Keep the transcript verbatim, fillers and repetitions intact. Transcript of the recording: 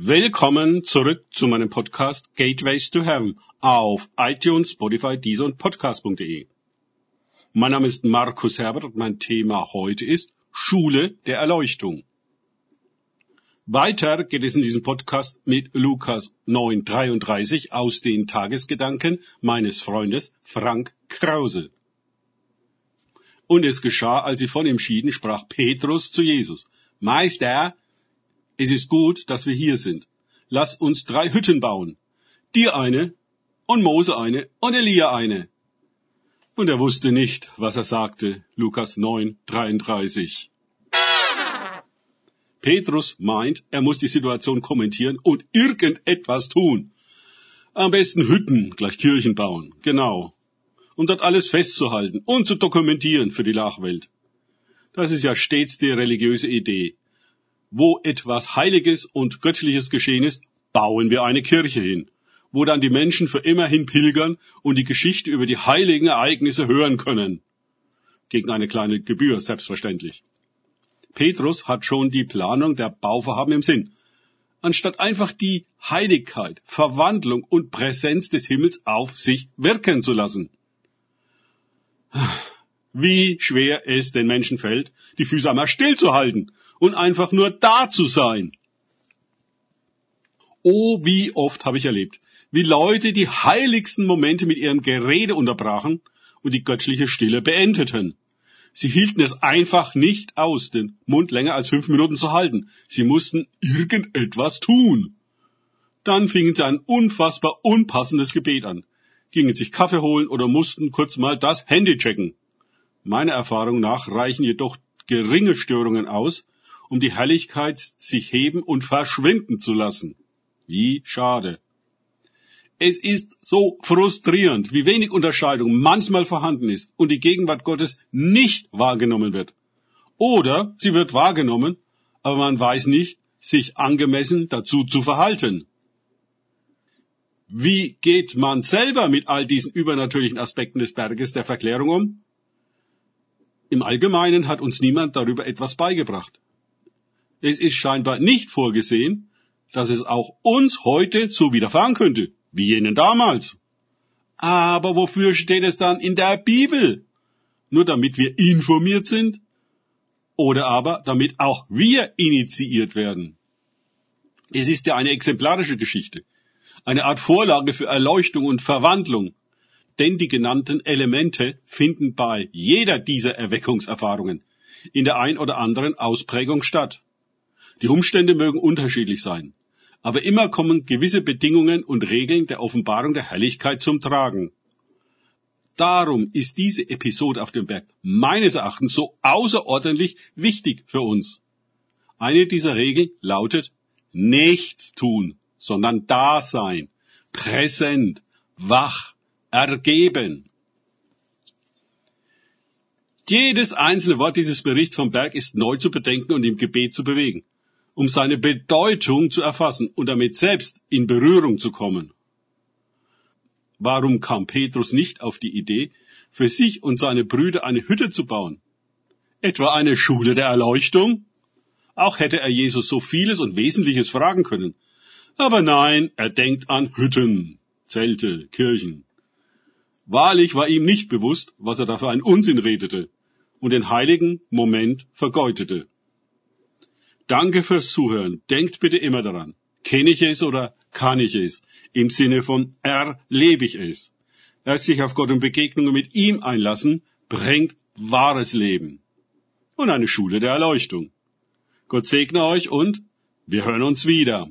Willkommen zurück zu meinem Podcast Gateways to Heaven auf iTunes, Spotify, Deezer und podcast punkt de. Mein Name ist Markus Herbert und mein Thema heute ist Schule der Erleuchtung. Weiter geht es in diesem Podcast mit Lukas neun dreiunddreißig aus den Tagesgedanken meines Freundes Frank Krause. Und es geschah, als sie von ihm schieden, sprach Petrus zu Jesus: Meister, es ist gut, dass wir hier sind. Lass uns drei Hütten bauen. Dir eine und Mose eine und Elia eine. Und er wusste nicht, was er sagte. Lukas neun dreiunddreißig. Petrus meint, er muss die Situation kommentieren und irgendetwas tun. Am besten Hütten, gleich Kirchen bauen. Genau. Um dort alles festzuhalten und zu dokumentieren für die Nachwelt. Das ist ja stets die religiöse Idee. Wo etwas Heiliges und Göttliches geschehen ist, bauen wir eine Kirche hin, wo dann die Menschen für immer hin pilgern und die Geschichte über die heiligen Ereignisse hören können. Gegen eine kleine Gebühr, selbstverständlich. Petrus hat schon die Planung der Bauvorhaben im Sinn. Anstatt einfach die Heiligkeit, Verwandlung und Präsenz des Himmels auf sich wirken zu lassen. Wie schwer es den Menschen fällt, die Füße einmal stillzuhalten und einfach nur da zu sein. Oh, wie oft habe ich erlebt, wie Leute die heiligsten Momente mit ihrem Gerede unterbrachen und die göttliche Stille beendeten. Sie hielten es einfach nicht aus, den Mund länger als fünf Minuten zu halten. Sie mussten irgendetwas tun. Dann fingen sie ein unfassbar unpassendes Gebet an, gingen sich Kaffee holen oder mussten kurz mal das Handy checken. Meiner Erfahrung nach reichen jedoch geringe Störungen aus, um die Herrlichkeit sich heben und verschwinden zu lassen. Wie schade. Es ist so frustrierend, wie wenig Unterscheidung manchmal vorhanden ist und die Gegenwart Gottes nicht wahrgenommen wird. Oder sie wird wahrgenommen, aber man weiß nicht, sich angemessen dazu zu verhalten. Wie geht man selber mit all diesen übernatürlichen Aspekten des Berges der Verklärung um? Im Allgemeinen hat uns niemand darüber etwas beigebracht. Es ist scheinbar nicht vorgesehen, dass es auch uns heute so widerfahren könnte, wie jenen damals. Aber wofür steht es dann in der Bibel? Nur damit wir informiert sind? Oder aber damit auch wir initiiert werden? Es ist ja eine exemplarische Geschichte, eine Art Vorlage für Erleuchtung und Verwandlung. Denn die genannten Elemente finden bei jeder dieser Erweckungserfahrungen in der ein oder anderen Ausprägung statt. Die Umstände mögen unterschiedlich sein, aber immer kommen gewisse Bedingungen und Regeln der Offenbarung der Herrlichkeit zum Tragen. Darum ist diese Episode auf dem Berg meines Erachtens so außerordentlich wichtig für uns. Eine dieser Regeln lautet: nichts tun, sondern da sein, präsent, wach, ergeben. Jedes einzelne Wort dieses Berichts vom Berg ist neu zu bedenken und im Gebet zu bewegen, um seine Bedeutung zu erfassen und damit selbst in Berührung zu kommen. Warum kam Petrus nicht auf die Idee, für sich und seine Brüder eine Hütte zu bauen? Etwa eine Schule der Erleuchtung? Auch hätte er Jesus so vieles und Wesentliches fragen können. Aber nein, er denkt an Hütten, Zelte, Kirchen. Wahrlich war ihm nicht bewusst, was er da für einen Unsinn redete und den heiligen Moment vergeudete. Danke fürs Zuhören. Denkt bitte immer daran. Kenne ich es oder kann ich es? Im Sinne von erlebe ich es. Erst sich auf Gott und Begegnungen mit ihm einlassen, bringt wahres Leben. Und eine Schule der Erleuchtung. Gott segne euch und wir hören uns wieder.